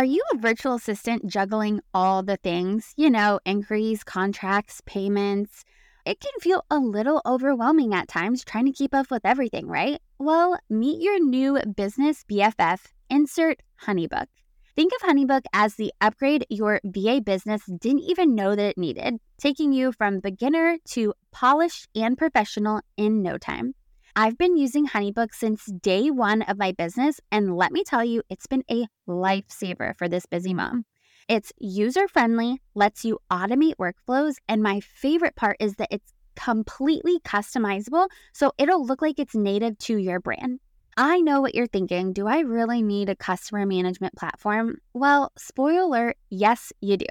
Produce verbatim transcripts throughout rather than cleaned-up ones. Are you a virtual assistant juggling all the things? You know, inquiries, contracts, payments. It can feel a little overwhelming at times trying to keep up with everything, right? Well, meet your new business B F F, insert HoneyBook. Think of HoneyBook as the upgrade your V A business didn't even know that it needed, taking you from beginner to polished and professional in no time. I've been using HoneyBook since day one of my business, and let me tell you, it's been a lifesaver for this busy mom. It's user-friendly, lets you automate workflows, and my favorite part is that it's completely customizable, so it'll look like it's native to your brand. I know what you're thinking, do I really need a customer management platform? Well, spoiler alert, yes, you do.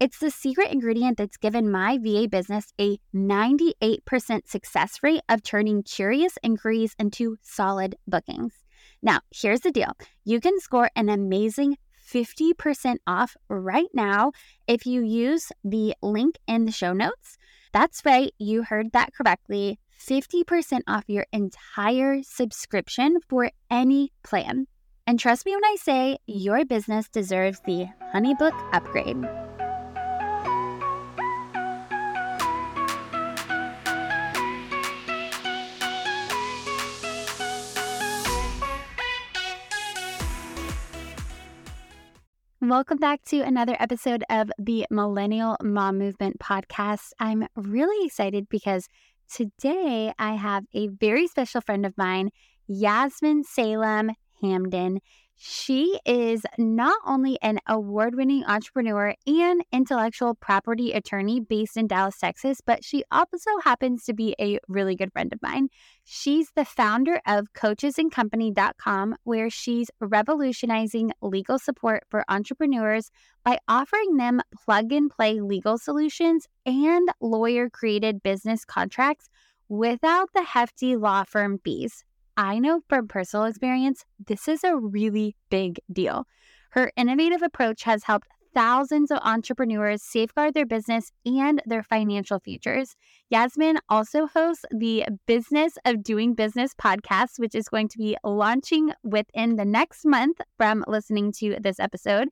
It's the secret ingredient that's given my V A business a ninety-eight percent success rate of turning curious inquiries into solid bookings. Now, here's the deal. You can score an amazing fifty percent off right now if you use the link in the show notes. That's right, you heard that correctly. fifty percent off your entire subscription for any plan. And trust me when I say your business deserves the HoneyBook upgrade. Welcome back to another episode of the Millennial Mom Movement Podcast. I'm really excited because today I have a very special friend of mine, Yasmine Salem Hamdan. She is not only an award-winning entrepreneur and intellectual property attorney based in Dallas, Texas, but she also happens to be a really good friend of mine. She's the founder of coaches and company dot com, where she's revolutionizing legal support for entrepreneurs by offering them plug-and-play legal solutions and lawyer-created business contracts without the hefty law firm fees. I know from personal experience, this is a really big deal. Her innovative approach has helped thousands of entrepreneurs safeguard their business and their financial futures. Yasmine also hosts the Business of Doing Business podcast, which is going to be launching within the next month from listening to this episode,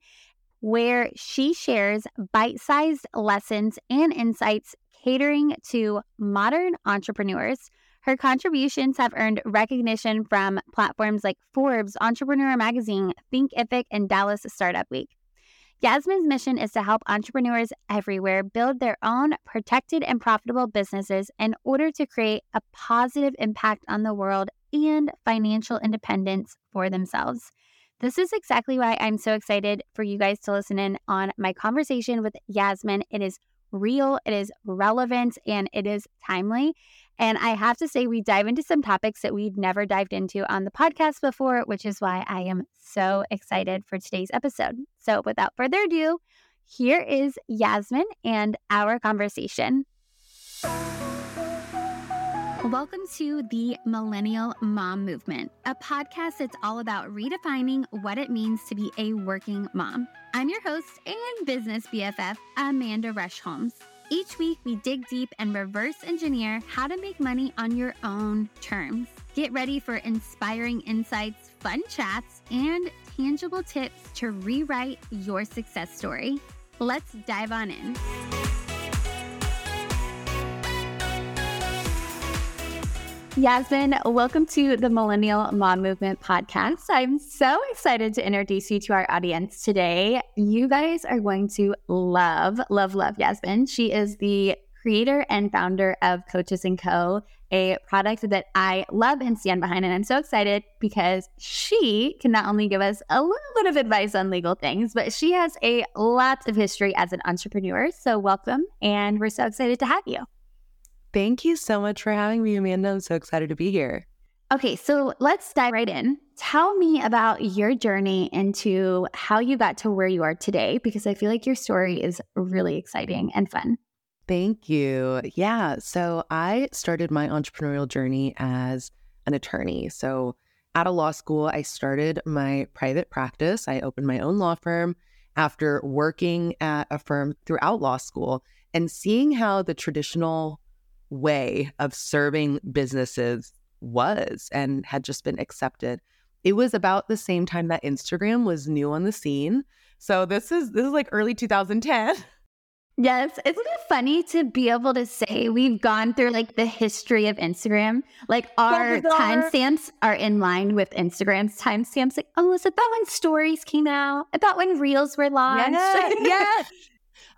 where she shares bite-sized lessons and insights catering to modern entrepreneurs. Her contributions have earned recognition from platforms like Forbes, Entrepreneur Magazine, Thinkific, and Dallas Startup Week. Yasmine's mission is to help entrepreneurs everywhere build their own protected and profitable businesses in order to create a positive impact on the world and financial independence for themselves. This is exactly why I'm so excited for you guys to listen in on my conversation with Yasmine. It is real, it is relevant, and it is timely. And I have to say, we dive into some topics that we'd never dived into on the podcast before, which is why I am so excited for today's episode. So without further ado, here is Yasmine and our conversation. Welcome to the Millennial Mom Movement, a podcast that's all about redefining what it means to be a working mom. I'm your host and business B F F, Amanda Rush Holmes. Each week, we dig deep and reverse engineer how to make money on your own terms. Get ready for inspiring insights, fun chats, and tangible tips to rewrite your success story. Let's dive on in. Yasmine, welcome to the Millennial Mom Movement Podcast. I'm so excited to introduce you to our audience today. You guys are going to love, love, love Yasmine. She is the creator and founder of Coaches and Co., a product that I love and stand behind. And I'm so excited because she can not only give us a little bit of advice on legal things, but she has a lot of history as an entrepreneur. So welcome. And we're so excited to have you. Thank you so much for having me, Amanda. I'm so excited to be here. Okay, so let's dive right in. Tell me about your journey into how you got to where you are today, because I feel like your story is really exciting and fun. Thank you. Yeah, so I started my entrepreneurial journey as an attorney. So out of law school, I started my private practice. I opened my own law firm after working at a firm throughout law school and seeing how the traditional way of serving businesses was and had just been accepted. It was about the same time that Instagram was new on the scene. So this is this is like early two thousand ten. Yes. Isn't it funny to be able to say we've gone through like the history of Instagram? Like our timestamps are in line with Instagram's timestamps. Like, oh, is it that when stories came out? About when reels were launched? Yes. yes.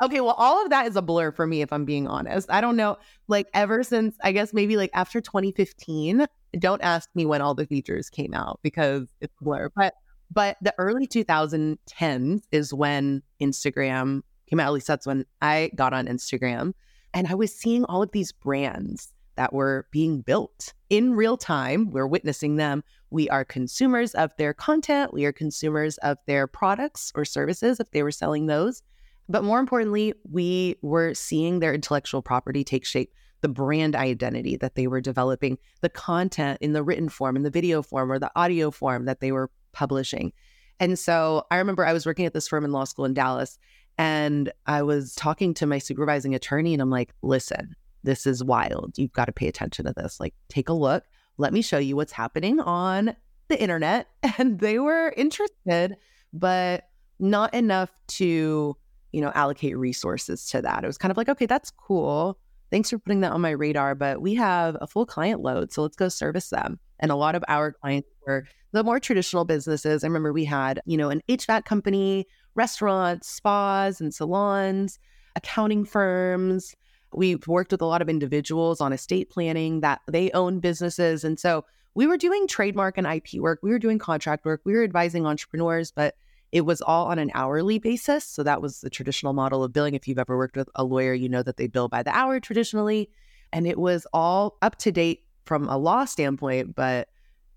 Okay. Well, all of that is a blur for me, if I'm being honest. I don't know. Like ever since, I guess maybe like after twenty fifteen, don't ask me when all the features came out because it's a blur. But, but the early twenty tens is when Instagram came out. At least that's when I got on Instagram, and I was seeing all of these brands that were being built in real time. We're witnessing them. We are consumers of their content. We are consumers of their products or services if they were selling those. But more importantly, we were seeing their intellectual property take shape, the brand identity that they were developing, the content in the written form, in the video form, or the audio form that they were publishing. And so I remember I was working at this firm in law school in Dallas, and I was talking to my supervising attorney, and I'm like, listen, this is wild. You've got to pay attention to this. Like, take a look. Let me show you what's happening on the internet. And they were interested, but not enough to, you know, allocate resources to that. It was kind of like, okay, that's cool. Thanks for putting that on my radar, but we have a full client load, so let's go service them. And a lot of our clients were the more traditional businesses. I remember we had, you know, an H V A C company, restaurants, spas and salons, accounting firms. We've worked with a lot of individuals on estate planning that they own businesses. And so we were doing trademark and I P work. We were doing contract work. We were advising entrepreneurs, but it was all on an hourly basis. So that was the traditional model of billing. If you've ever worked with a lawyer, you know that they bill by the hour traditionally. And it was all up to date from a law standpoint, but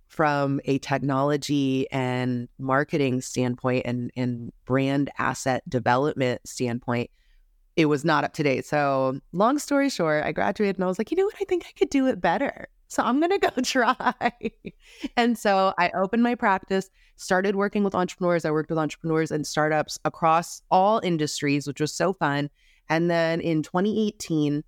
from a technology and marketing standpoint and, and brand asset development standpoint, it was not up to date. So long story short, I graduated and I was like, you know what? I think I could do it better. So I'm going to go try. And so I opened my practice, started working with entrepreneurs. I worked with entrepreneurs and startups across all industries, which was so fun. And then in twenty eighteen,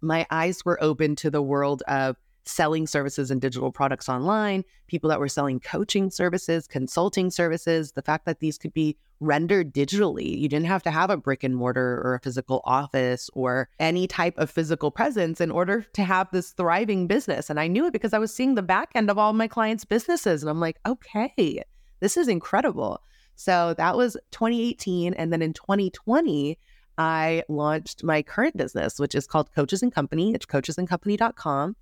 my eyes were open to the world of selling services and digital products online, people that were selling coaching services, consulting services, the fact that these could be rendered digitally. You didn't have to have a brick and mortar or a physical office or any type of physical presence in order to have this thriving business. And I knew it because I was seeing the back end of all my clients' businesses. And I'm like, okay, this is incredible. So that was twenty eighteen. And then in twenty twenty, I launched my current business, which is called Coaches and Company. It's coaches and company dot com.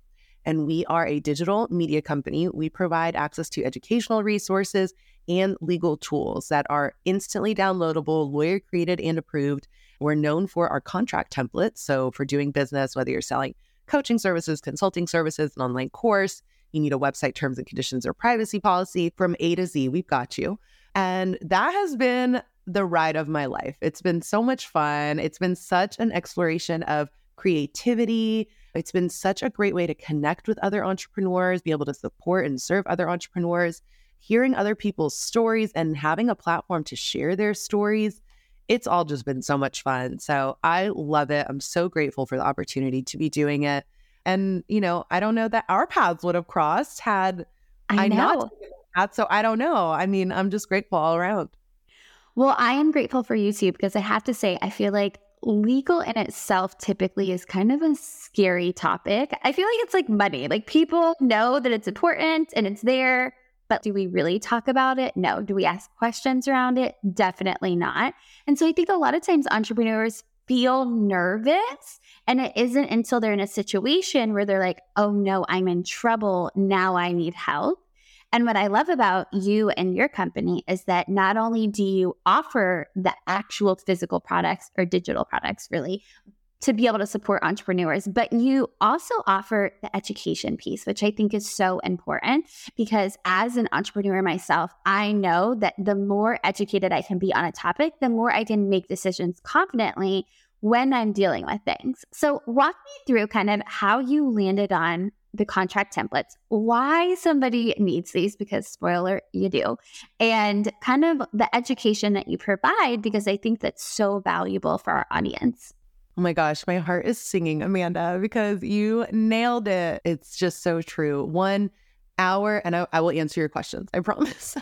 And we are a digital media company. We provide access to educational resources and legal tools that are instantly downloadable, lawyer created and approved. We're known for our contract templates. So for doing business, whether you're selling coaching services, consulting services, an online course, you need a website, terms and conditions, or privacy policy, from A to Z, we've got you. And that has been the ride of my life. It's been so much fun. It's been such an exploration of creativity. It's been such a great way to connect with other entrepreneurs, be able to support and serve other entrepreneurs, hearing other people's stories and having a platform to share their stories. It's all just been so much fun. So I love it. I'm so grateful for the opportunity to be doing it. And, you know, I don't know that our paths would have crossed had I, I not taken that. So I don't know. I mean, I'm just grateful all around. Well, I am grateful for you too, because I have to say, I feel like legal in itself typically is kind of a scary topic. I feel like it's like money. Like people know that it's important and it's there, but do we really talk about it? No. Do we ask questions around it? Definitely not. And so I think a lot of times entrepreneurs feel nervous, and it isn't until they're in a situation where they're like, oh no, I'm in trouble. Now I need help. And what I love about you and your company is that not only do you offer the actual physical products or digital products really to be able to support entrepreneurs, but you also offer the education piece, which I think is so important, because as an entrepreneur myself, I know that the more educated I can be on a topic, the more I can make decisions confidently when I'm dealing with things. So walk me through kind of how you landed on the contract templates, why somebody needs these, because spoiler, you do, and kind of the education that you provide, because I think that's so valuable for our audience. Oh my gosh, my heart is singing, Amanda, because you nailed it. It's just so true. One hour, and I, I will answer your questions, I promise.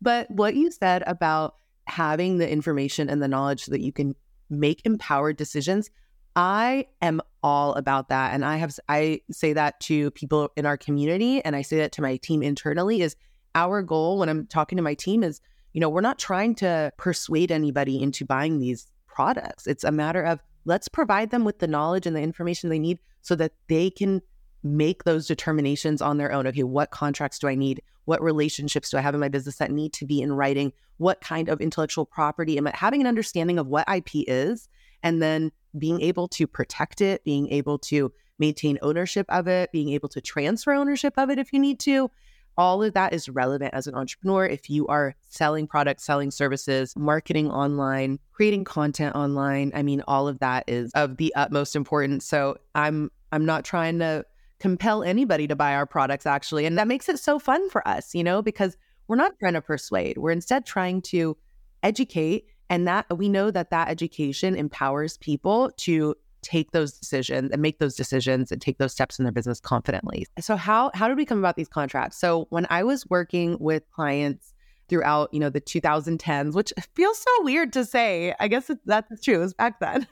But what you said about having the information and the knowledge so that you can make empowered decisions. I am all about that. And I have, I say that to people in our community, and I say that to my team internally, is our goal when I'm talking to my team is, you know, we're not trying to persuade anybody into buying these products. It's a matter of let's provide them with the knowledge and the information they need so that they can make those determinations on their own. Okay, what contracts do I need? What relationships do I have in my business that need to be in writing? What kind of intellectual property am I having? An understanding of what I P is, and then being able to protect it, being able to maintain ownership of it, being able to transfer ownership of it if you need to. All of that is relevant as an entrepreneur. If you are selling products, selling services, marketing online, creating content online, I mean, all of that is of the utmost importance. So I'm I'm not trying to compel anybody to buy our products, actually. And that makes it so fun for us, you know, because we're not trying to persuade. We're instead trying to educate. And that we know that that education empowers people to take those decisions and make those decisions and take those steps in their business confidently. So how how did we come about these contracts? So when I was working with clients throughout, you know, the two thousand tens, which feels so weird to say, I guess it, that's true, it was back then.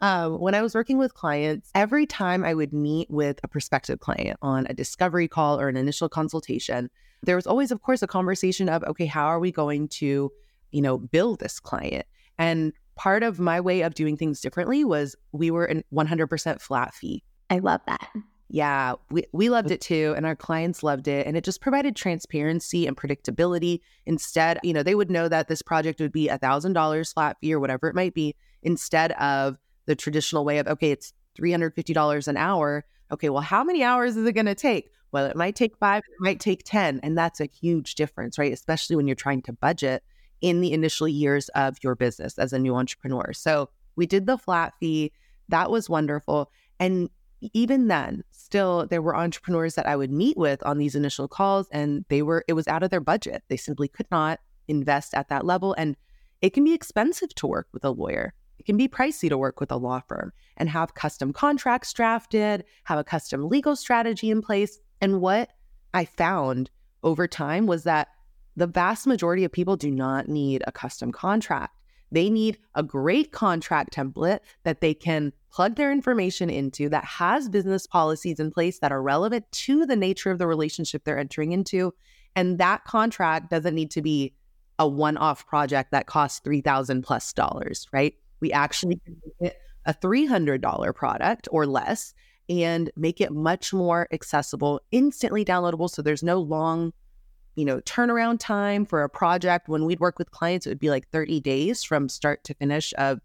Um, when I was working with clients, every time I would meet with a prospective client on a discovery call or an initial consultation, there was always, of course, a conversation of, okay, how are we going to, you know, build this client? And part of my way of doing things differently was we were in one hundred percent flat fee. I love that. Yeah, we, we loved it too. And our clients loved it. And it just provided transparency and predictability. Instead, you know, they would know that this project would be one thousand dollars flat fee or whatever it might be, instead of the traditional way of, okay, it's three hundred fifty dollars an hour. Okay, well, how many hours is it going to take? Well, it might take five, it might take ten. And that's a huge difference, right? Especially when you're trying to budget in the initial years of your business as a new entrepreneur. So we did the flat fee. That was wonderful. And even then, still, there were entrepreneurs that I would meet with on these initial calls, and they were, it was out of their budget. They simply could not invest at that level. And it can be expensive to work with a lawyer. It can be pricey to work with a law firm and have custom contracts drafted, have a custom legal strategy in place. And what I found over time was that the vast majority of people do not need a custom contract. They need a great contract template that they can plug their information into, that has business policies in place that are relevant to the nature of the relationship they're entering into. And that contract doesn't need to be a one-off project that costs three thousand dollars plus dollars, right? We actually can make it a three hundred dollars product or less and make it much more accessible, instantly downloadable. So there's no long you know, turnaround time for a project. When we'd work with clients, it would be like thirty days from start to finish of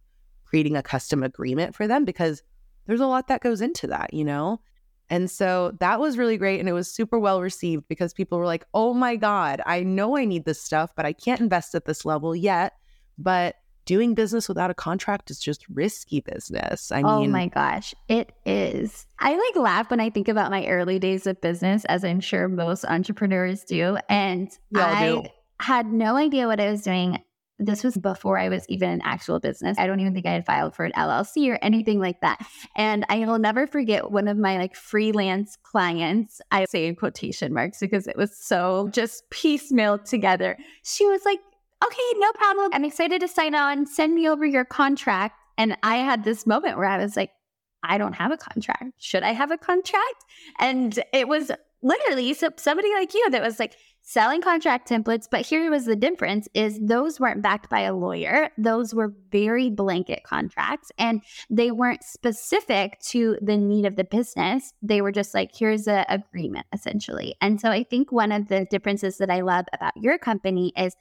creating a custom agreement for them, because there's a lot that goes into that, you know? And so that was really great. And it was super well received because people were like, oh my God, I know I need this stuff, but I can't invest at this level yet. But doing business without a contract is just risky business. I mean, oh my gosh, it is. I like laugh when I think about my early days of business, as I'm sure most entrepreneurs do. And I do. had no idea what I was doing. This was before I was even an actual business. I don't even think I had filed for an L L C or anything like that. And I will never forget one of my like freelance clients, I say in quotation marks because it was so just piecemealed together. She was like, okay, no problem. I'm excited to sign on. Send me over your contract. And I had this moment where I was like, I don't have a contract. Should I have a contract? And it was literally somebody like you that was like selling contract templates. But here was the difference is those weren't backed by a lawyer. Those were very blanket contracts, and they weren't specific to the need of the business. They were just like, here's an agreement essentially. And so I think one of the differences that I love about your company is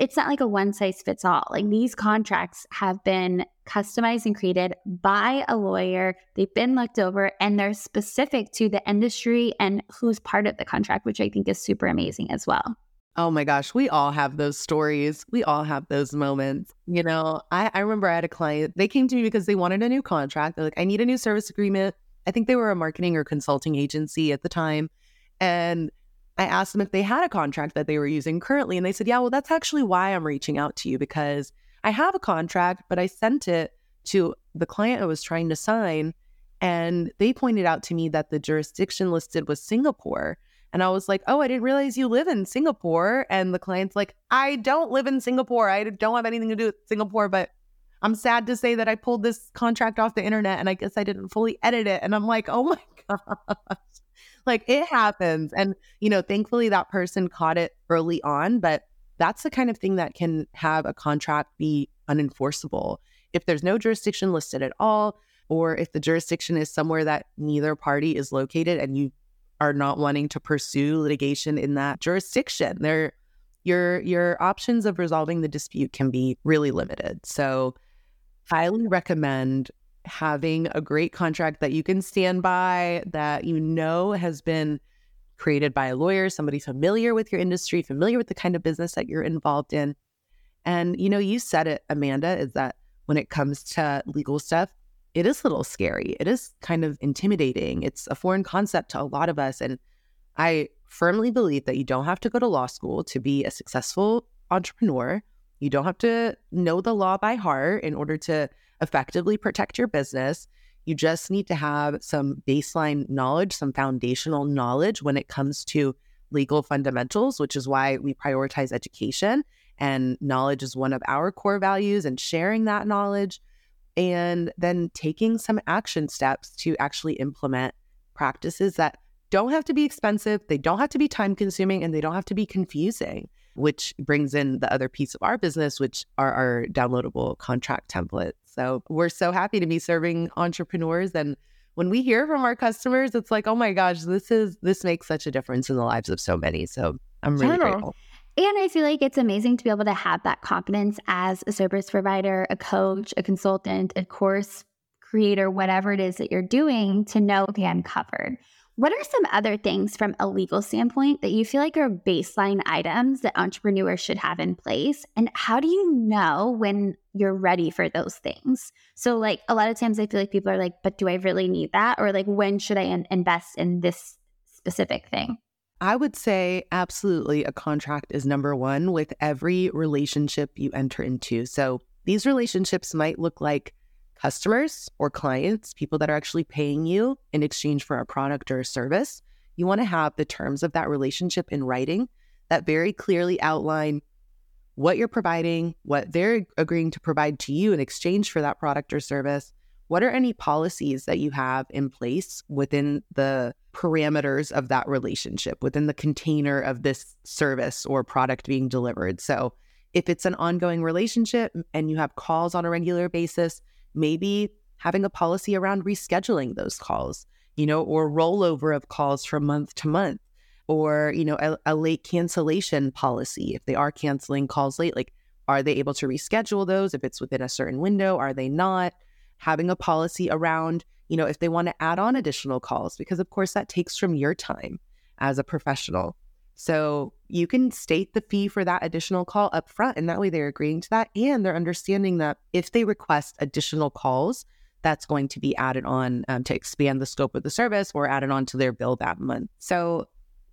it's not like a one size fits all. Like these contracts have been customized and created by a lawyer. They've been looked over and they're specific to the industry and who's part of the contract, which I think is super amazing as well. Oh my gosh, we all have those stories. We all have those moments. You know, I, I remember I had a client, they came to me because they wanted a new contract. They're like, I need a new service agreement. I think they were a marketing or consulting agency at the time. And I asked them if they had a contract that they were using currently. And they said, yeah, well, that's actually why I'm reaching out to you, because I have a contract, but I sent it to the client I was trying to sign. And they pointed out to me that the jurisdiction listed was Singapore. And I was like, oh, I didn't realize you live in Singapore. And the client's like, I don't live in Singapore. I don't have anything to do with Singapore, but I'm sad to say that I pulled this contract off the internet and I guess I didn't fully edit it. And I'm like, oh my gosh, like it happens. And, you know, thankfully that person caught it early on, but that's the kind of thing that can have a contract be unenforceable. If there's no jurisdiction listed at all, or if the jurisdiction is somewhere that neither party is located and you are not wanting to pursue litigation in that jurisdiction, there, your, your options of resolving the dispute can be really limited. So highly recommend having a great contract that you can stand by, that you know has been created by a lawyer, somebody familiar with your industry, familiar with the kind of business that you're involved in. And, you know, you said it, Amanda, is that when it comes to legal stuff, it is a little scary. It is kind of intimidating. It's a foreign concept to a lot of us. And I firmly believe that you don't have to go to law school to be a successful entrepreneur. You don't have to know the law by heart in order to effectively protect your business. You just need to have some baseline knowledge, some foundational knowledge when it comes to legal fundamentals, which is why we prioritize education. And knowledge is one of our core values, and sharing that knowledge, and then taking some action steps to actually implement practices that don't have to be expensive, they don't have to be time consuming, and they don't have to be confusing, which brings in the other piece of our business, which are our downloadable contract templates. So we're so happy to be serving entrepreneurs. And when we hear from our customers, it's like, oh my gosh, this is this makes such a difference in the lives of so many. So I'm really Total. grateful. And I feel like it's amazing to be able to have that confidence as a service provider, a coach, a consultant, a course creator, whatever it is that you're doing, to know, okay, I'm covered. What are some other things from a legal standpoint that you feel like are baseline items that entrepreneurs should have in place? And how do you know when you're ready for those things? So like a lot of times I feel like people are like, but do I really need that? Or like, when should I in- invest in this specific thing? I would say absolutely a contract is number one with every relationship you enter into. So these relationships might look like customers or clients, people that are actually paying you in exchange for a product or a service. You want to have the terms of that relationship in writing that very clearly outline what you're providing, what they're agreeing to provide to you in exchange for that product or service. What are any policies that you have in place within the parameters of that relationship, within the container of this service or product being delivered? So if it's an ongoing relationship and you have calls on a regular basis, maybe having a policy around rescheduling those calls, you know, or rollover of calls from month to month, or, you know, a, a late cancellation policy. If they are canceling calls late, like, are they able to reschedule those? If it's within a certain window, are they not? Having a policy around, you know, if they want to add on additional calls, because of course that takes from your time as a professional. So you can state the fee for that additional call up front, and that way they're agreeing to that. And they're understanding that if they request additional calls, that's going to be added on um, to expand the scope of the service or added on to their bill that month. So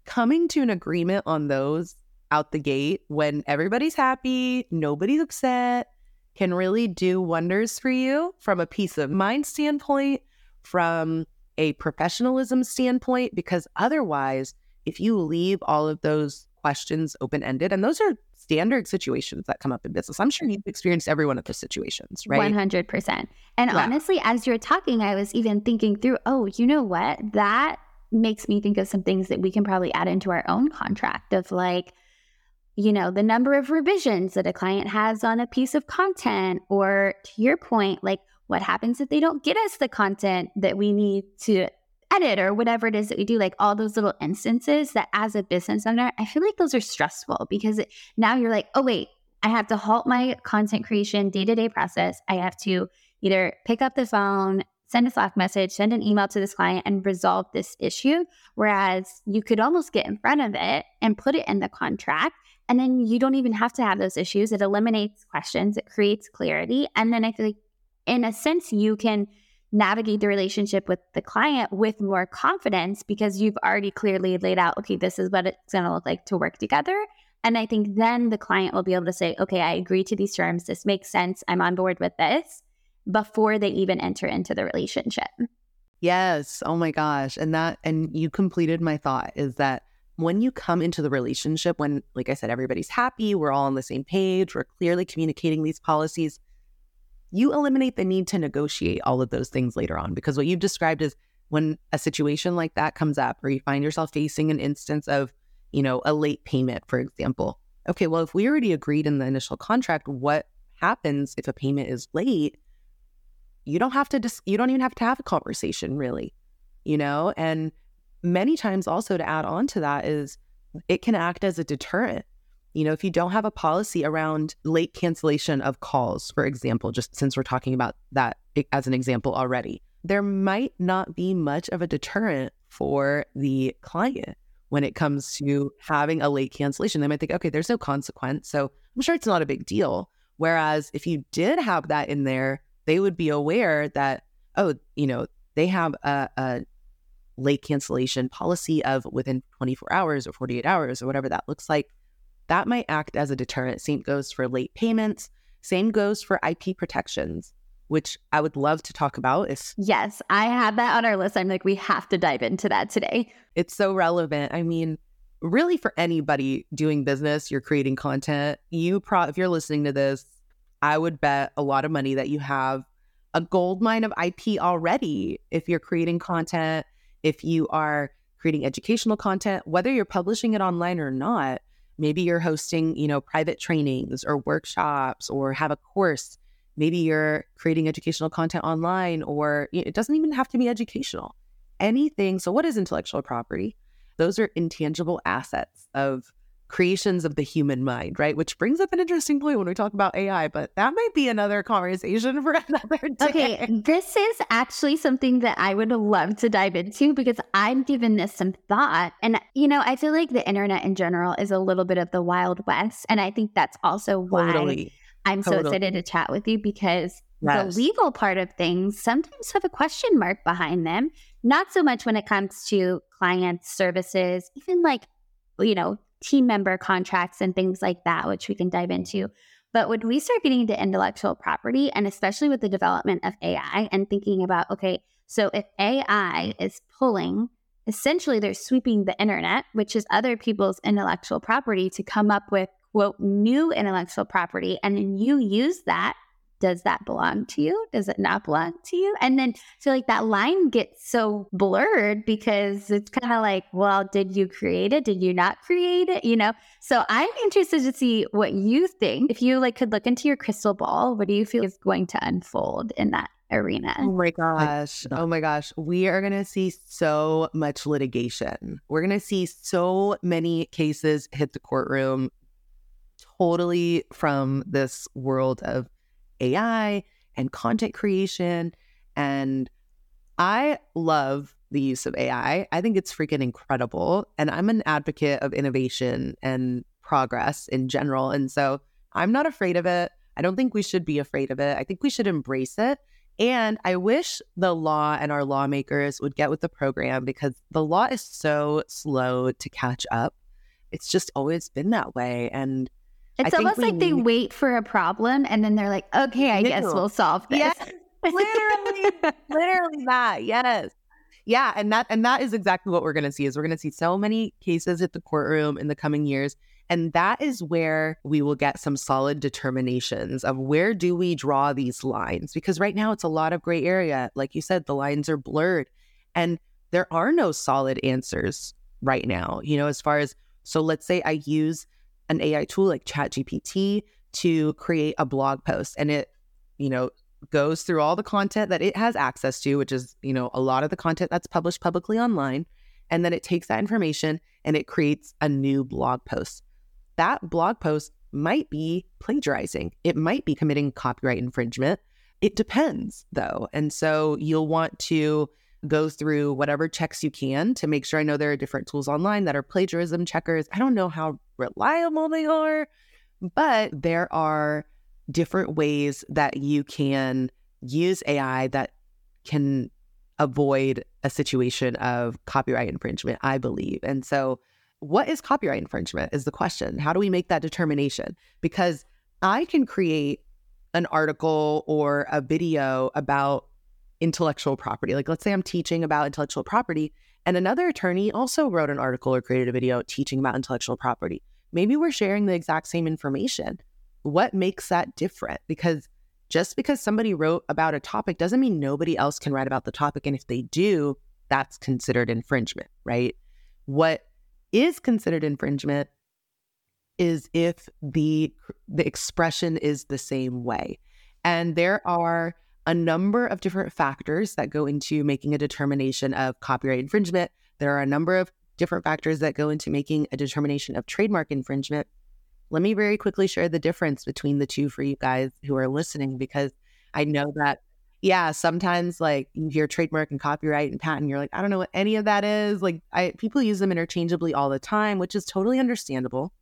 coming to an agreement on those out the gate when everybody's happy, nobody's upset, can really do wonders for you from a peace of mind standpoint, from a professionalism standpoint, because otherwise, if you leave all of those questions open-ended, and those are standard situations that come up in business. I'm sure you've experienced every one of those situations, right? one hundred percent. And yeah. honestly, as you're talking, I was even thinking through, oh, you know what? That makes me think of some things that we can probably add into our own contract of like, you know, the number of revisions that a client has on a piece of content, or to your point, like what happens if they don't get us the content that we need to edit or whatever it is that we do, like all those little instances that as a business owner, I feel like those are stressful because it, now you're like, oh, wait, I have to halt my content creation day-to-day process. I have to either pick up the phone, send a Slack message, send an email to this client and resolve this issue. Whereas you could almost get in front of it and put it in the contract. And then you don't even have to have those issues. It eliminates questions. It creates clarity. And then I feel like in a sense, you can navigate the relationship with the client with more confidence because you've already clearly laid out, okay, this is what it's going to look like to work together. And I think then the client will be able to say, okay, I agree to these terms. This makes sense. I'm on board with this before they even enter into the relationship. Yes. Oh my gosh. And that, and you completed my thought is that when you come into the relationship, when, like I said, everybody's happy, we're all on the same page, we're clearly communicating these policies, you eliminate the need to negotiate all of those things later on. Because what you've described is when a situation like that comes up, or you find yourself facing an instance of, you know, a late payment, for example. Okay, well, if we already agreed in the initial contract, what happens if a payment is late? You don't have to, dis- you don't even have to have a conversation, really, you know? And many times also, to add on to that, is it can act as a deterrent. You know, if you don't have a policy around late cancellation of calls, for example, just since we're talking about that as an example already, there might not be much of a deterrent for the client when it comes to having a late cancellation. They might think, okay, there's no consequence, so I'm sure it's not a big deal. Whereas if you did have that in there, they would be aware that, oh, you know, they have a, a late cancellation policy of within twenty-four hours or forty-eight hours or whatever that looks like. That might act as a deterrent. Same goes for late payments. Same goes for I P protections, which I would love to talk about. If Yes, I have that on our list. I'm like, we have to dive into that today. It's so relevant. I mean, really, for anybody doing business, you're creating content. You pro- if you're listening to this, I would bet a lot of money that you have a goldmine of I P already. If you're creating content, if you are creating educational content, whether you're publishing it online or not, maybe you're hosting, you know, private trainings or workshops, or have a course. Maybe you're creating educational content online, or it doesn't even have to be educational. Anything. So what is intellectual property? Those are intangible assets of creations of the human mind, right? Which brings up an interesting point when we talk about A I, but that might be another conversation for another day. Okay, this is actually something that I would love to dive into, because I've given this some thought. And, you know, I feel like the internet in general is a little bit of the Wild West. And I think that's also why... Totally. I'm so totally. excited to chat with you, because yes. the legal part of things sometimes have a question mark behind them. Not so much when it comes to client services, even like, you know, team member contracts and things like that, which we can dive into. But when we start getting into intellectual property, and especially with the development of A I, and thinking about, okay, so if A I is pulling, essentially they're sweeping the internet, which is other people's intellectual property, to come up with, quote, new intellectual property, and then you use that. Does that belong to you? Does it not belong to you? And then I feel like that line gets so blurred, because it's kind of like, well, did you create it? Did you not create it? You know? So I'm interested to see what you think. If you like could look into your crystal ball, what do you feel is going to unfold in that arena? Oh my gosh. Oh my gosh. We are going to see so much litigation. We're going to see so many cases hit the courtroom, totally from this world of A I and content creation. And I love the use of A I. I think it's freaking incredible. And I'm an advocate of innovation and progress in general. And so I'm not afraid of it. I don't think we should be afraid of it. I think we should embrace it. And I wish the law and our lawmakers would get with the program, because the law is so slow to catch up. It's just always been that way. And it's almost like they wait for a problem, and then they're like, okay, I guess we'll solve this. Yes. Literally, literally that. Yes. Yeah. And that, and that is exactly what we're going to see. Is we're going to see so many cases at the courtroom in the coming years. And that is where we will get some solid determinations of where do we draw these lines? Because right now it's a lot of gray area. Like you said, the lines are blurred, and there are no solid answers right now, you know, as far as, so let's say I use an A I tool like ChatGPT to create a blog post, and it, you know, goes through all the content that it has access to, which is, you know, a lot of the content that's published publicly online. And then it takes that information and it creates a new blog post. That blog post might be plagiarizing. It might be committing copyright infringement. It depends, though. And so you'll want to go through whatever checks you can to make sure. I know there are different tools online that are plagiarism checkers. I don't know how reliable they are, but there are different ways that you can use A I that can avoid a situation of copyright infringement, I believe. And so what is copyright infringement is the question. How do we make that determination? Because I can create an article or a video about intellectual property. Like, let's say I'm teaching about intellectual property, And another attorney also wrote an article or created a video teaching about intellectual property. Maybe we're sharing the exact same information. What makes that different? Because just because somebody wrote about a topic doesn't mean nobody else can write about the topic. And if they do, that's considered infringement, right? What is considered infringement is if the the expression is the same way. And there are a number of different factors that go into making a determination of copyright infringement. There are a number of different factors that go into making a determination of trademark infringement. Let me very quickly share the difference between the two for you guys who are listening, because I know that, yeah, sometimes like you hear trademark and copyright and patent, you're like, I don't know what any of that is. Like I, people use them interchangeably all the time, which is totally understandable.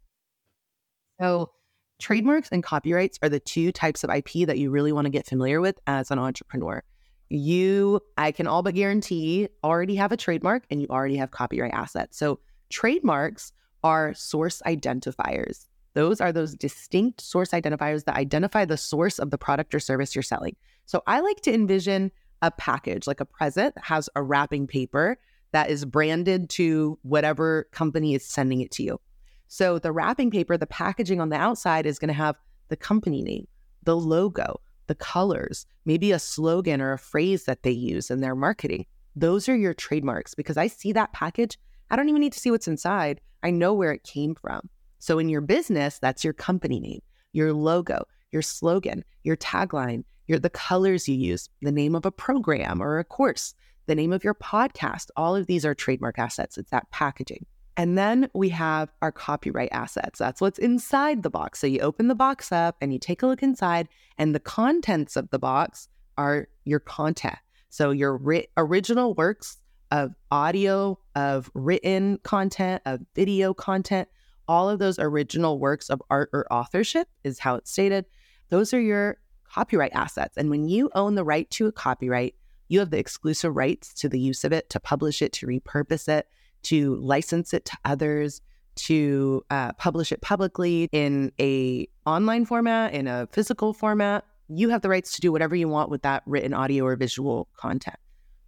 So trademarks and copyrights are the two types of I P that you really want to get familiar with as an entrepreneur. You, I can all but guarantee, already have a trademark and you already have copyright assets. So trademarks are source identifiers. Those are those distinct source identifiers that identify the source of the product or service you're selling. So I like to envision a package, like a present that has a wrapping paper that is branded to whatever company is sending it to you. So the wrapping paper, the packaging on the outside is going to have the company name, the logo, the colors, maybe a slogan or a phrase that they use in their marketing. Those are your trademarks, because I see that package. I don't even need to see what's inside. I know where it came from. So in your business, that's your company name, your logo, your slogan, your tagline, your the colors you use, the name of a program or a course, the name of your podcast. All of these are trademark assets. It's that packaging. And then we have our copyright assets. That's what's inside the box. So you open the box up and you take a look inside, and the contents of the box are your content. So your ri- original works of audio, of written content, of video content, all of those original works of art or authorship is how it's stated. Those are your copyright assets. And when you own the right to a copyright, you have the exclusive rights to the use of it, to publish it, to repurpose it, to license it to others, to uh, publish it publicly in a online format, in a physical format. You have the rights to do whatever you want with that written audio or visual content.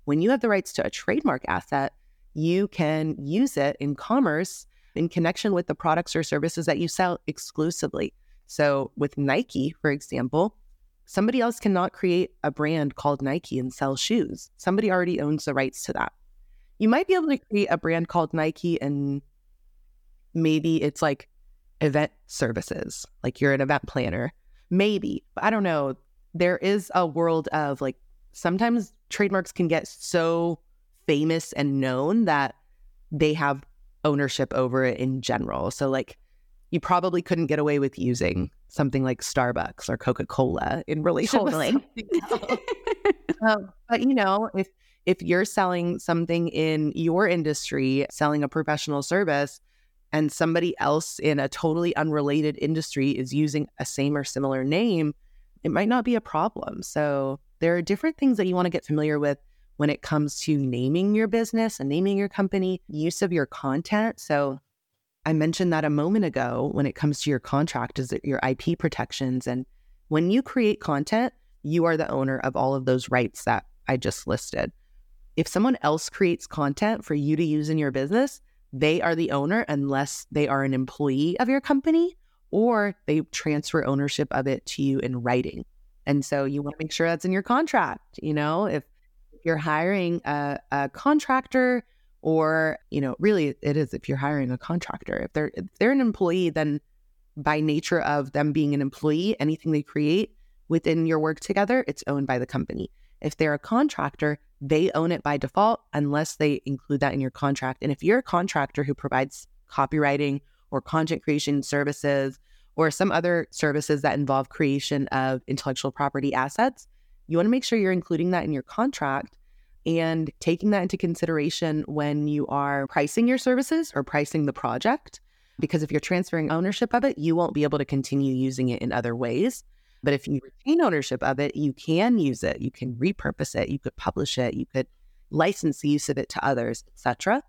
When you have the rights to a trademark asset, you can use it in commerce in connection with the products or services that you sell exclusively. So with Nike, for example, somebody else cannot create a brand called Nike and sell shoes. Somebody already owns the rights to that. You might be able to create a brand called Nike, and maybe it's like event services, like you're an event planner, maybe, but I don't know. There is a world of like, sometimes trademarks can get so famous and known that they have ownership over it in general. So like you probably couldn't get away with using something like Starbucks or Coca-Cola in relation totally. to something else. um, but you know, if If you're selling something in your industry, selling a professional service, and somebody else in a totally unrelated industry is using a same or similar name, it might not be a problem. So there are different things that you want to get familiar with when it comes to naming your business and naming your company, use of your content. So I mentioned that a moment ago when it comes to your contract, is that your I P protections. And when you create content, you are the owner of all of those rights that I just listed. If someone else creates content for you to use in your business, they are the owner unless they are an employee of your company or they transfer ownership of it to you in writing. And so you want to make sure that's in your contract. You know, if you're hiring a, a contractor or, you know, really it is if you're hiring a contractor. If they're, if they're an employee, then by nature of them being an employee, anything they create within your work together, it's owned by the company. If they're a contractor, they own it by default unless they include that in your contract. And if you're a contractor who provides copywriting or content creation services or some other services that involve creation of intellectual property assets, you want to make sure you're including that in your contract and taking that into consideration when you are pricing your services or pricing the project. Because if you're transferring ownership of it, you won't be able to continue using it in other ways. But if you retain ownership of it, you can use it, you can repurpose it, you could publish it, you could license the use of it to others, et cetera.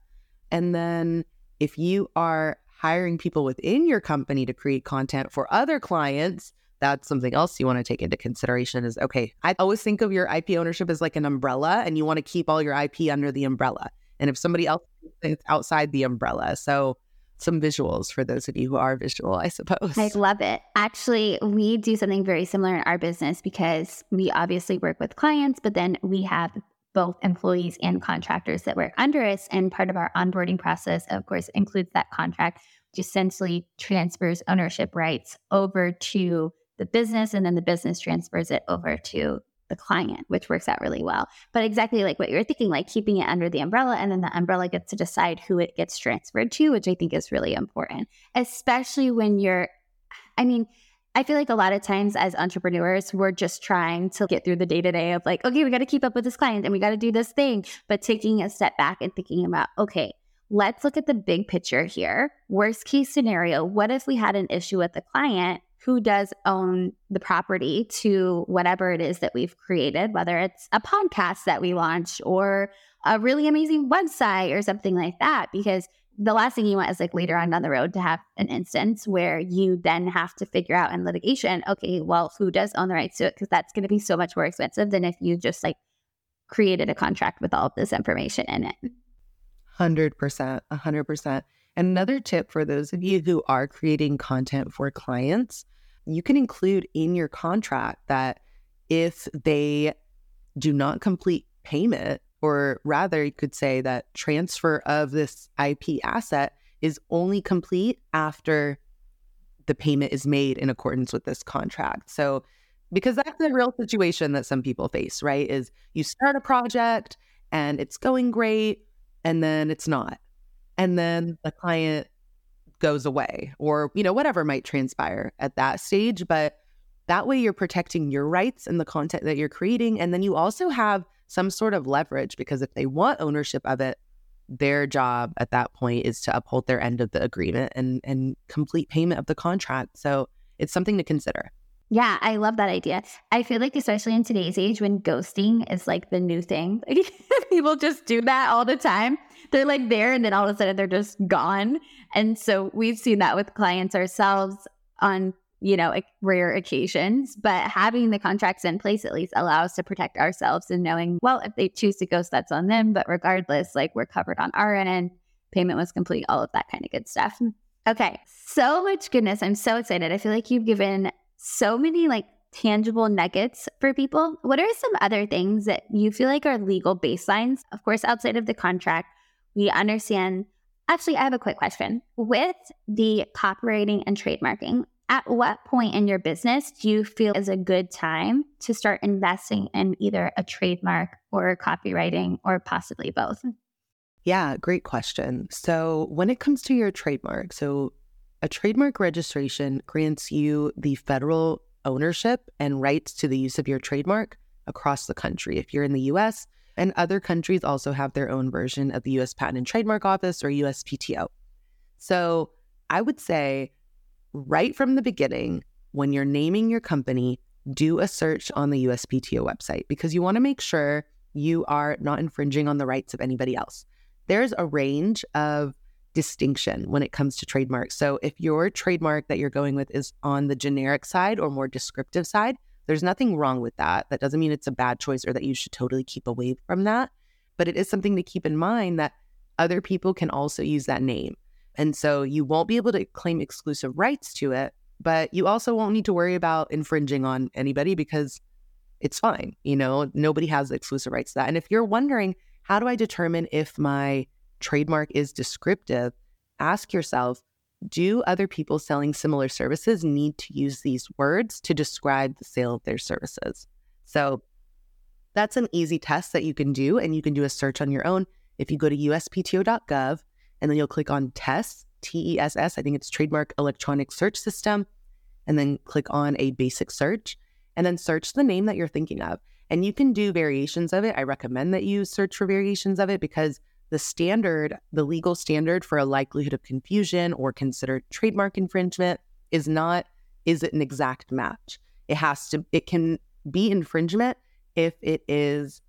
And then if you are hiring people within your company to create content for other clients, that's something else you want to take into consideration is, okay, I always think of your I P ownership as like an umbrella and you want to keep all your I P under the umbrella. and if somebody else thinks outside the umbrella. So some visuals for those of you who are visual, I suppose. I love it. Actually, we do something very similar in our business because we obviously work with clients, but then we have both employees and contractors that work under us. And part of our onboarding process, of course, includes that contract, which essentially transfers ownership rights over to the business, and then the business transfers it over to the client, which works out really well. But exactly like what you were thinking, like keeping it under the umbrella, and then the umbrella gets to decide who it gets transferred to, which I think is really important, especially when you're, I mean, I feel like a lot of times as entrepreneurs, we're just trying to get through the day-to-day of like, okay, we got to keep up with this client and we got to do this thing. But taking a step back and thinking about, okay, let's look at the big picture here. Worst case scenario, what if we had an issue with the client who does own the property to whatever it is that we've created, whether it's a podcast that we launch or a really amazing website or something like that? Because the last thing you want is like later on down the road to have an instance where you then have to figure out in litigation, okay, well, who does own the rights to it? Because that's going to be so much more expensive than if you just like created a contract with all of this information in it. one hundred percent, one hundred percent. Another tip for those of you who are creating content for clients, you can include in your contract that if they do not complete payment, or rather you could say that transfer of this I P asset is only complete after the payment is made in accordance with this contract. So, because that's the real situation that some people face, right? Is you start a project and it's going great and then it's not. And then the client goes away or, you know, whatever might transpire at that stage. But that way you're protecting your rights and the content that you're creating. And then you also have some sort of leverage because if they want ownership of it, their job at that point is to uphold their end of the agreement and, and complete payment of the contract. So it's something to consider. Yeah, I love that idea. I feel like especially in today's age when ghosting is like the new thing, like, people just do that all the time. They're like there and then all of a sudden they're just gone. And so we've seen that with clients ourselves on, you know, like rare occasions, but having the contracts in place at least allows us to protect ourselves and knowing, well, if they choose to ghost, that's on them. But regardless, like we're covered on our end, payment was complete, all of that kind of good stuff. Okay. So much goodness. I'm so excited. I feel like you've given so many like tangible nuggets for people. What are some other things that you feel like are legal baselines? Of course, outside of the contract, we understand. Actually, I have a quick question. With the copywriting and trademarking, at what point in your business do you feel is a good time to start investing in either a trademark or copywriting or possibly both? Yeah, great question. So when it comes to your trademark, so a trademark registration grants you the federal ownership and rights to the use of your trademark across the country. If you're in the U S, and other countries also have their own version of the U S Patent and Trademark Office or U S P T O. So I would say right from the beginning, when you're naming your company, do a search on the U S P T O website because you want to make sure you are not infringing on the rights of anybody else. There's a range of distinction when it comes to trademarks. So if your trademark that you're going with is on the generic side or more descriptive side, there's nothing wrong with that. That doesn't mean it's a bad choice or that you should totally keep away from that. But it is something to keep in mind that other people can also use that name. And so you won't be able to claim exclusive rights to it, but you also won't need to worry about infringing on anybody because it's fine. You know, nobody has exclusive rights to that. And if you're wondering, how do I determine if my trademark is descriptive, ask yourself, do other people selling similar services need to use these words to describe the sale of their services? So that's an easy test that you can do, and you can do a search on your own. If you go to U S P T O dot gov, and then you'll click on TESS, T E S S, I think it's Trademark Electronic Search System, and then click on a basic search, and then search the name that you're thinking of. And you can do variations of it. I recommend that you search for variations of it because the standard, the legal standard for a likelihood of confusion or considered trademark infringement is not, is it an exact match? It has to, it can be infringement if it is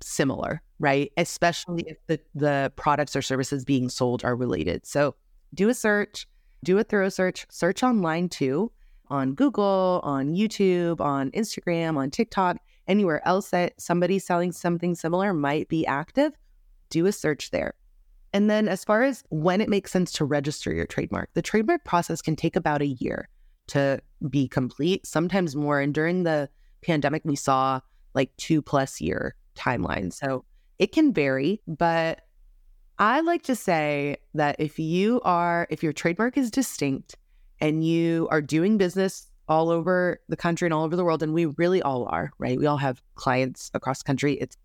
similar, right? Especially if the, the products or services being sold are related. So do a search, do a thorough search, search online too, on Google, on YouTube, on Instagram, on TikTok, anywhere else that somebody selling something similar might be active. do a search there. And then as far as when it makes sense to register your trademark, the trademark process can take about a year to be complete, sometimes more. And during the pandemic, we saw like two plus year timeline. So it can vary, but I like to say that if you are, if your trademark is distinct and you are doing business all over the country and all over the world, and we really all are, right? We all have clients across the country. It's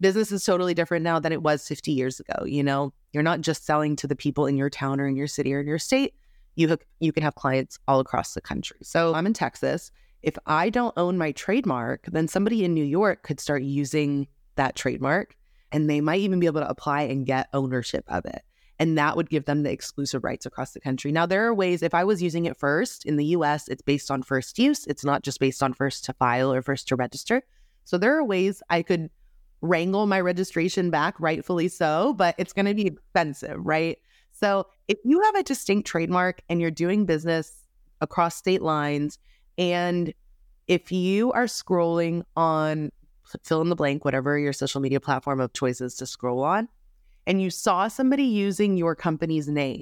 business is totally different now than it was fifty years ago. You know, you're not just selling to the people in your town or in your city or in your state. You have, you can have clients all across the country. So I'm in Texas. If I don't own my trademark, then somebody in New York could start using that trademark, and they might even be able to apply and get ownership of it. And that would give them the exclusive rights across the country. Now, there are ways, if I was using it first in the U S, it's based on first use. It's not just based on first to file or first to register. So there are ways I could wrangle my registration back, rightfully so, but it's going to be expensive, right? So if you have a distinct trademark and you're doing business across state lines, and if you are scrolling on fill in the blank, whatever your social media platform of choice is to scroll on, and you saw somebody using your company's name,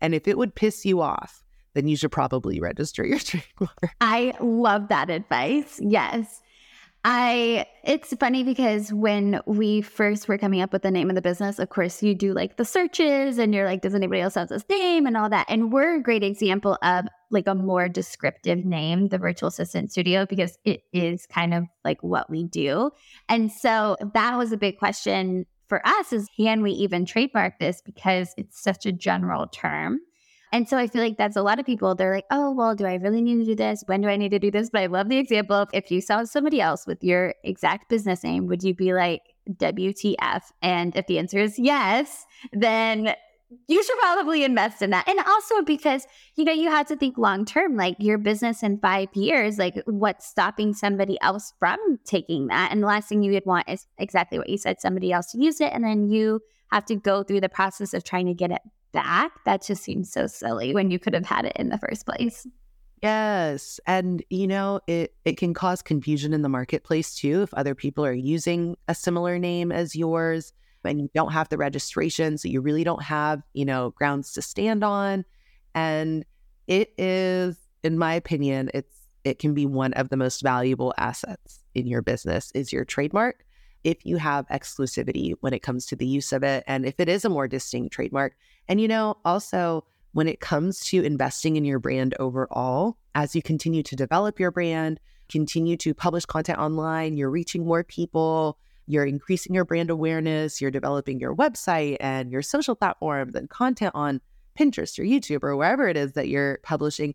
and if it would piss you off, then you should probably register your trademark. I love that advice. Yes. I, it's funny because when we first were coming up with the name of the business, of course, you do like the searches and you're like, does anybody else have this name and all that? And we're a great example of like a more descriptive name, the Virtual Assistant Studio, because it is kind of like what we do. And so that was a big question for us is, can we even trademark this? Because it's such a general term. And so I feel like that's a lot of people. They're like, oh, well, do I really need to do this? When do I need to do this? But I love the example of if you saw somebody else with your exact business name, would you be like, W T F? And if the answer is yes, then you should probably invest in that. And also because, you know, you have to think long term, like your business in five years, like what's stopping somebody else from taking that? And the last thing you would want is exactly what you said, somebody else to use it. And then you have to go through the process of trying to get it back. That just seems so silly when you could have had it in the first place. Yes. And, you know, it, it can cause confusion in the marketplace too, if other people are using a similar name as yours and you don't have the registration. So you really don't have, you know, grounds to stand on. And it is, in my opinion, it's, it can be one of the most valuable assets in your business is your trademark. If you have exclusivity when it comes to the use of it, and if it is a more distinct trademark. And, you know, also when it comes to investing in your brand overall, as you continue to develop your brand, continue to publish content online, you're reaching more people, you're increasing your brand awareness, you're developing your website and your social platforms and content on Pinterest or YouTube or wherever it is that you're publishing.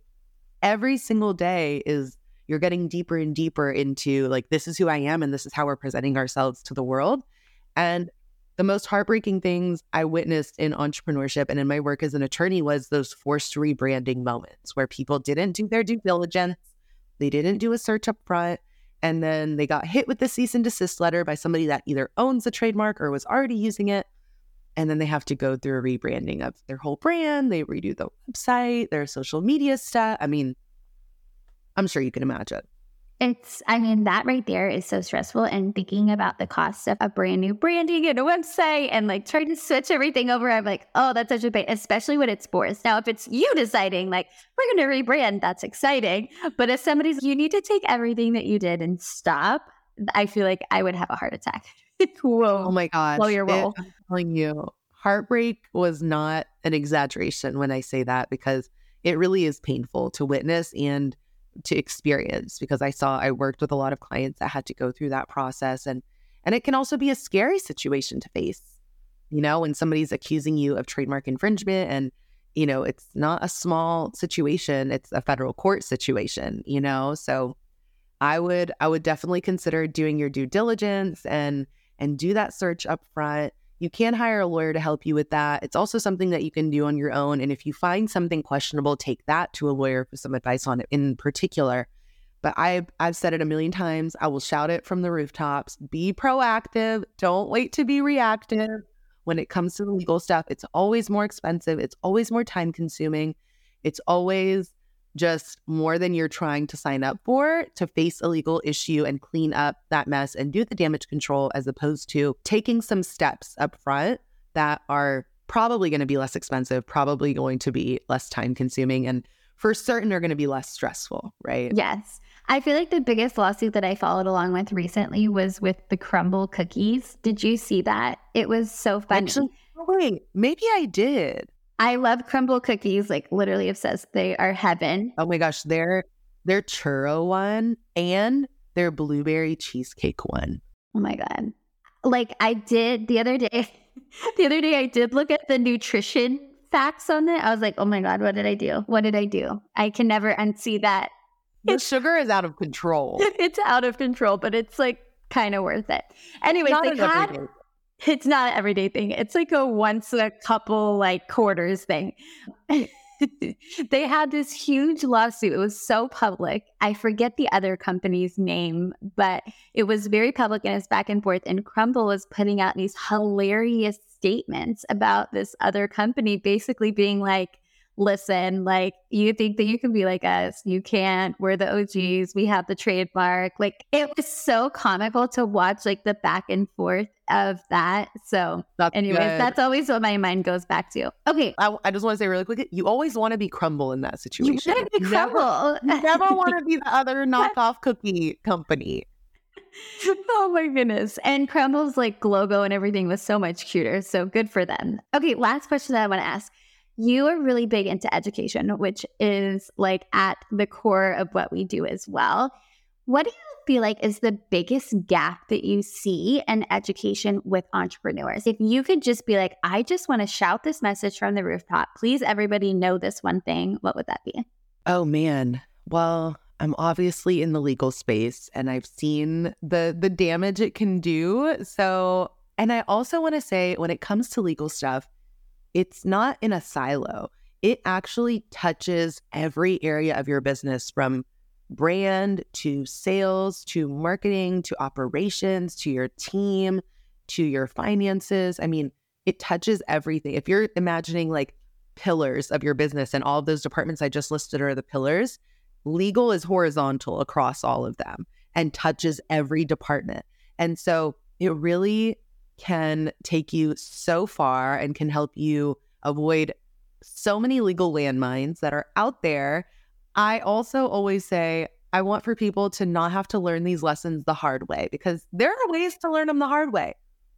Every single day is you're getting deeper and deeper into like, this is who I am and this is how we're presenting ourselves to the world. And the most heartbreaking things I witnessed in entrepreneurship and in my work as an attorney was those forced rebranding moments where people didn't do their due diligence, they didn't do a search up front, and then they got hit with the cease and desist letter by somebody that either owns the trademark or was already using it. And then they have to go through a rebranding of their whole brand. They redo the website, their social media stuff. I mean, I'm sure you can imagine. It's, I mean, that right there is so stressful. And thinking about the cost of a brand new branding and a website and like trying to switch everything over, I'm like, oh, that's such a pain, especially when it's Boris. Now, if it's you deciding like, we're going to rebrand, that's exciting. But if somebody's, you need to take everything that you did and stop, I feel like I would have a heart attack. Whoa. Oh my gosh. Blow your roll. I'm telling you, heartbreak was not an exaggeration when I say that, because it really is painful to witness and to experience, because I saw, I worked with a lot of clients that had to go through that process. And, and it can also be a scary situation to face, you know, when somebody's accusing you of trademark infringement and, you know, it's not a small situation, it's a federal court situation, you know? So I would, I would definitely consider doing your due diligence and, and do that search up front. You can hire a lawyer to help you with that. It's also something that you can do on your own. And if you find something questionable, take that to a lawyer for some advice on it in particular. But I've, I've said it a million times. I will shout it from the rooftops. Be proactive. Don't wait to be reactive. When it comes to the legal stuff, it's always more expensive. It's always more time consuming. It's always just more than you're trying to sign up for, to face a legal issue and clean up that mess and do the damage control, as opposed to taking some steps up front that are probably going to be less expensive, probably going to be less time consuming, and for certain are going to be less stressful, right? Yes. I feel like the biggest lawsuit that I followed along with recently was with the Crumbl Cookies. Did you see that? It was so funny. Actually, wait, maybe I did. I love Crumbl Cookies, like literally obsessed. They are heaven. Oh my gosh, their their churro one and their blueberry cheesecake one. Oh my God. Like I did the other day, the other day I did look at the nutrition facts on it. I was like, oh my God, what did I do? What did I do? I can never unsee that. The sugar is out of control. It's out of control, but it's like kind of worth it. Anyways, not they had... It's not an everyday thing. It's like a once in a couple like quarters thing. They had this huge lawsuit. It was so public. I forget the other company's name, but it was very public and it's back and forth. And Crumbl was putting out these hilarious statements about this other company, basically being like, listen, like you think that you can be like us. You can't. We're the O Gs. We have the trademark. Like it was so comical to watch like the back and forth of that. So that's anyways, good. That's always what my mind goes back to. Okay. I, I just want to say really quick, you always want to be Crumbl in that situation. You shouldn't be Crumbl. Never, never want to be the other knockoff cookie company. Oh my goodness. And Crumbl's like logo and everything was so much cuter. So good for them. Okay. Last question that I want to ask. You are really big into education, which is like at the core of what we do as well. What do you feel like is the biggest gap that you see in education with entrepreneurs? If you could just be like, I just want to shout this message from the rooftop. Please, everybody know this one thing. What would that be? Oh, man. Well, I'm obviously in the legal space and I've seen the the damage it can do. So, and I also want to say when it comes to legal stuff, it's not in a silo. It actually touches every area of your business, from brand to sales, to marketing, to operations, to your team, to your finances. I mean, it touches everything. If you're imagining like pillars of your business and all of those departments I just listed are the pillars, legal is horizontal across all of them and touches every department. And so it really can take you so far and can help you avoid so many legal landmines that are out there. I also always say, I want for people to not have to learn these lessons the hard way, because there are ways to learn them the hard way.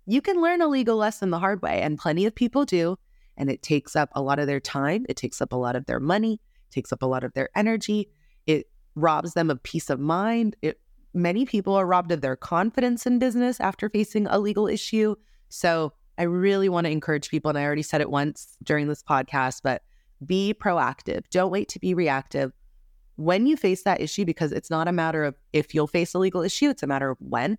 You can learn a legal lesson the hard way, and plenty of people do. And it takes up a lot of their time. It takes up a lot of their money, takes up a lot of their energy. It robs them of peace of mind. It Many people are robbed of their confidence in business after facing a legal issue. So I really want to encourage people, and I already said it once during this podcast, but be proactive. Don't wait to be reactive when you face that issue, because it's not a matter of if you'll face a legal issue, it's a matter of when.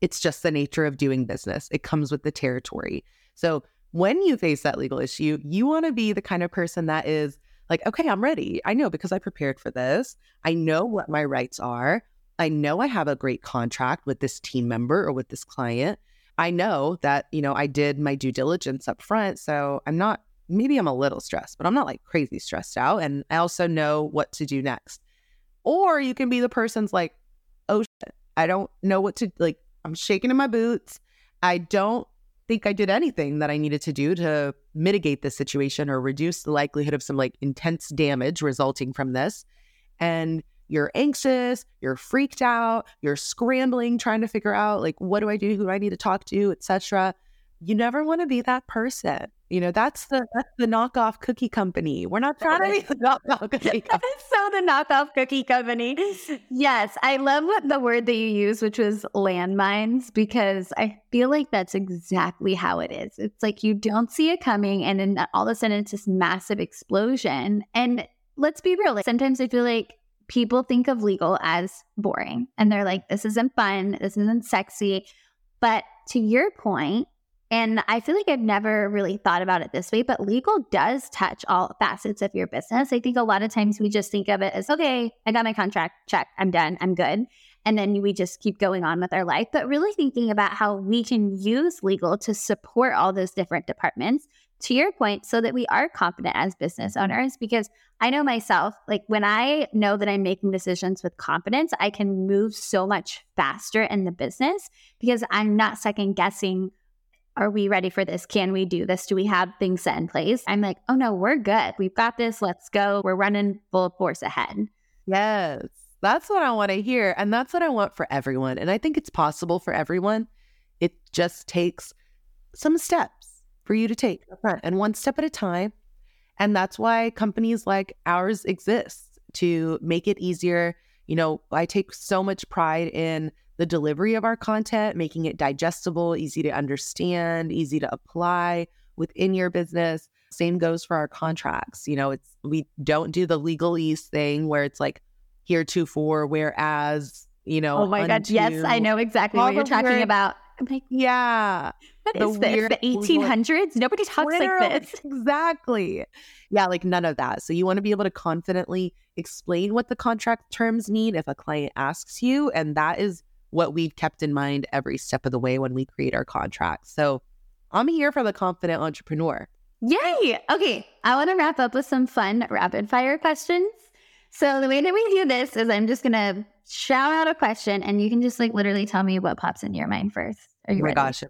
It's just the nature of doing business. It comes with the territory. So when you face that legal issue, you want to be the kind of person that is like, okay, I'm ready. I know because I prepared for this. I know what my rights are. I know I have a great contract with this team member or with this client. I know that, you know, I did my due diligence up front. So I'm not, maybe I'm a little stressed, but I'm not like crazy stressed out. And I also know what to do next. Or you can be the person's like, oh, shit, I don't know what to, like, I'm shaking in my boots. I don't think I did anything that I needed to do to mitigate this situation or reduce the likelihood of some like intense damage resulting from this. And you're anxious, you're freaked out, you're scrambling, trying to figure out, like, what do I do? Who do I need to talk to, et cetera. You never want to be that person. You know, that's the that's the knockoff cookie company. We're not trying to be the knockoff cookie company. So the knockoff cookie company. Yes, I love what the word that you use, which was landmines, because I feel like that's exactly how it is. It's like you don't see it coming, and then all of a sudden it's this massive explosion. And let's be real. Like, sometimes I feel like people think of legal as boring and they're like, this isn't fun. This isn't sexy. But to your point, and I feel like I've never really thought about it this way, but legal does touch all facets of your business. I think a lot of times we just think of it as, okay, I got my contract, check, I'm done, I'm good. And then we just keep going on with our life. But really thinking about how we can use legal to support all those different departments to your point, so that we are confident as business owners, because I know myself, like when I know that I'm making decisions with confidence, I can move so much faster in the business because I'm not second guessing. Are we ready for this? Can we do this? Do we have things set in place? I'm like, oh no, we're good. We've got this. Let's go. We're running full force ahead. Yes. That's what I want to hear. And that's what I want for everyone. And I think it's possible for everyone. It just takes some steps for you to take upfront and one step at a time. And that's why companies like ours exist, to make it easier. You know, I take so much pride in the delivery of our content, making it digestible, easy to understand, easy to apply within your business. Same goes for our contracts. You know, it's, we don't do the legalese thing where it's like heretofore, whereas, you know. Oh my God. Yes, I know exactly what you're talking weird. about. I'm like, yeah. What is this? The eighteen hundreds? Nobody talks like this. Exactly. Yeah, like none of that. So you want to be able to confidently explain what the contract terms mean if a client asks you. And that is what we've kept in mind every step of the way when we create our contracts. So I'm here for the confident entrepreneur. Yay. Okay. I want to wrap up with some fun rapid fire questions. So the way that we do this is I'm just going to shout out a question and you can just like literally tell me what pops into your mind first. Are you oh my ready? Gosh.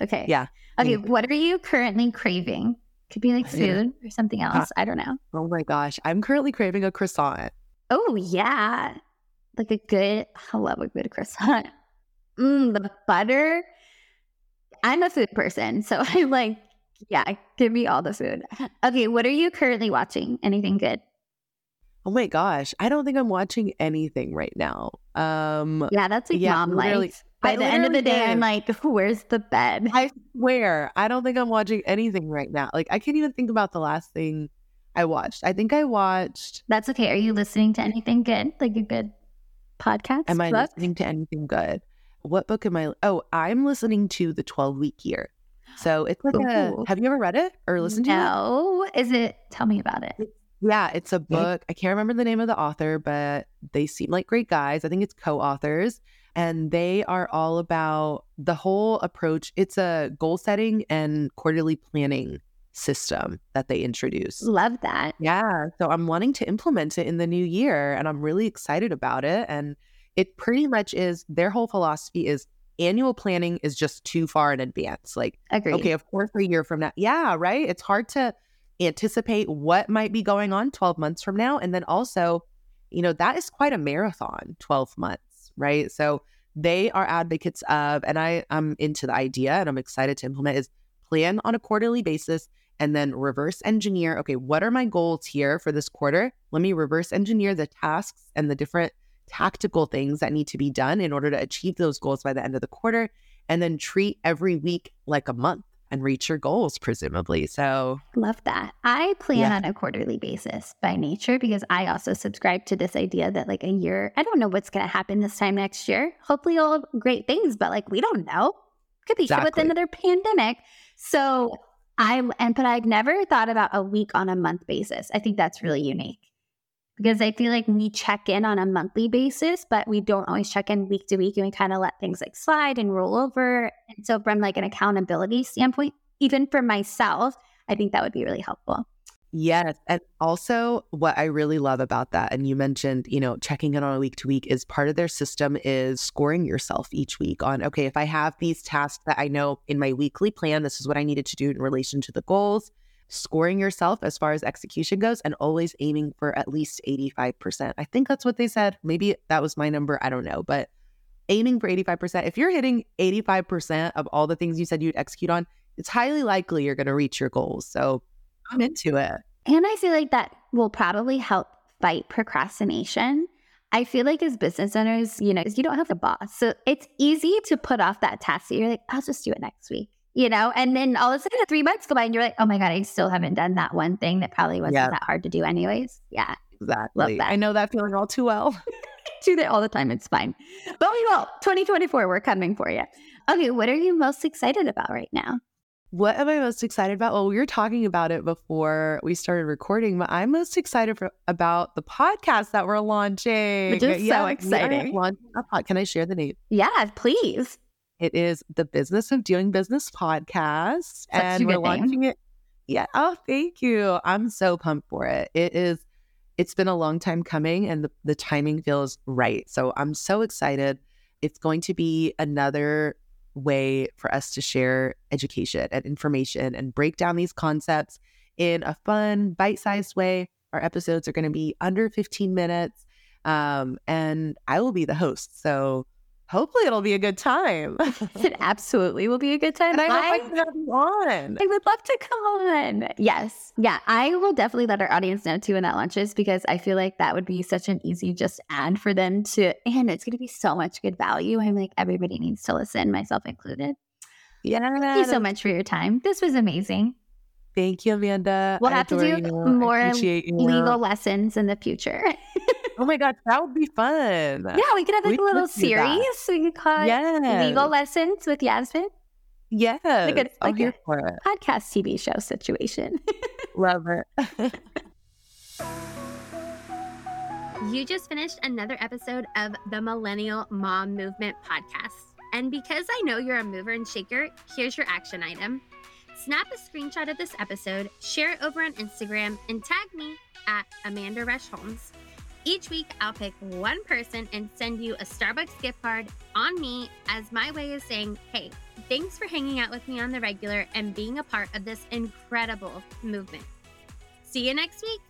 Okay. Yeah. Okay. Mm-hmm. What are you currently craving? Could be like food yeah. or something else. I don't know. Oh my gosh. I'm currently craving a croissant. Oh yeah. Like a good, I love a good croissant. Mm, the butter. I'm a food person, so I'm like, yeah, give me all the food. Okay, what are you currently watching? Anything good? Oh my gosh, I don't think I'm watching anything right now. Um, yeah, that's like yeah, mom life. By I the end of the day, did. I'm like, where's the bed? I swear, I don't think I'm watching anything right now. Like, I can't even think about the last thing I watched. I think I watched. That's okay. Are you listening to anything good? Like a good podcast? Am I book? listening to anything good? What book am I? Oh, I'm listening to The twelve Week Year. So it's like Ooh. a. Have you ever read it or listened to it? No. Is it? Tell me about it. It's, yeah, it's a book. I can't remember the name of the author, but they seem like great guys. I think it's co-authors, and they are all about the whole approach. It's a goal setting and quarterly planning system that they introduce. Love that. Yeah. So I'm wanting to implement it in the new year, and I'm really excited about it. And it pretty much is, their whole philosophy is annual planning is just too far in advance. Like, Agreed. okay, of course, a year from now. Yeah, right. It's hard to anticipate what might be going on twelve months from now. And then also, you know, that is quite a marathon, twelve months, right? So they are advocates of, and I, I'm into the idea and I'm excited to implement, is plan on a quarterly basis and then reverse engineer. Okay, what are my goals here for this quarter? Let me reverse engineer the tasks and the different tactical things that need to be done in order to achieve those goals by the end of the quarter, and then treat every week like a month and reach your goals, presumably. So love that. I plan yeah. on a quarterly basis by nature, because I also subscribe to this idea that like a year, I don't know what's going to happen this time next year. Hopefully all great things, but like, we don't know. Could be exactly. shit with another pandemic. So I, and, but I've never thought about a week on a month basis. I think that's really unique, because I feel like we check in on a monthly basis, but we don't always check in week to week, and we kind of let things like slide and roll over. And so from like an accountability standpoint, even for myself, I think that would be really helpful. Yes. And also what I really love about that, and you mentioned, you know, checking in on a week to week, is part of their system is scoring yourself each week on, okay, if I have these tasks that I know in my weekly plan, this is what I needed to do in relation to the goals. Scoring yourself as far as execution goes, and always aiming for at least eighty-five percent. I think that's what they said. Maybe that was my number. I don't know, but aiming for eighty-five percent. If you're hitting eighty-five percent of all the things you said you'd execute on, it's highly likely you're going to reach your goals. So I'm into it. And I feel like that will probably help fight procrastination. I feel like as business owners, you know, you don't have a boss. So it's easy to put off that task that you're like, I'll just do it next week. You know, and then all of a sudden three months go by and you're like, oh my God, I still haven't done that one thing that probably wasn't yeah. that hard to do anyways. Yeah. Exactly. Love that. I know that feeling all too well. Do that all the time. It's fine. But we will. twenty twenty-four, we're coming for you. Okay. What are you most excited about right now? What am I most excited about? Well, we were talking about it before we started recording, but I'm most excited for, about the podcast that we're launching. Which is yeah, so exciting. Can I share the name? Yeah, please. It is the Business of Doing Business podcast. Such and we're launching name. it. Yeah. Oh, thank you. I'm so pumped for it. It is, it's been a long time coming and the, the timing feels right. So I'm so excited. It's going to be another way for us to share education and information and break down these concepts in a fun, bite-sized way. Our episodes are going to be under fifteen minutes, um, and I will be the host. So hopefully it'll be a good time. It absolutely will be a good time. And I hope I can have you on. I would love to come on. Yes. Yeah. I will definitely let our audience know too when that launches, because I feel like that would be such an easy just ad for them to, and it's going to be so much good value. I'm like, everybody needs to listen, myself included. Yeah. Thank you so much for your time. This was amazing. Thank you, Amanda. We'll I have to do you. more legal lessons in the future. Oh my God, that would be fun. Yeah, we could have like we a little series. So we could call yes. it Legal Lessons with Yasmine. Yes. Like a, like I'm here for it. Podcast T V show situation. Love it. You just finished another episode of the Millennial Mom Movement Podcast. And because I know you're a mover and shaker, here's your action item. Snap a screenshot of this episode, share it over on Instagram, and tag me at Amanda Rush Holmes. Each week, I'll pick one person and send you a Starbucks gift card on me as my way of saying, hey, thanks for hanging out with me on the regular and being a part of this incredible movement. See you next week.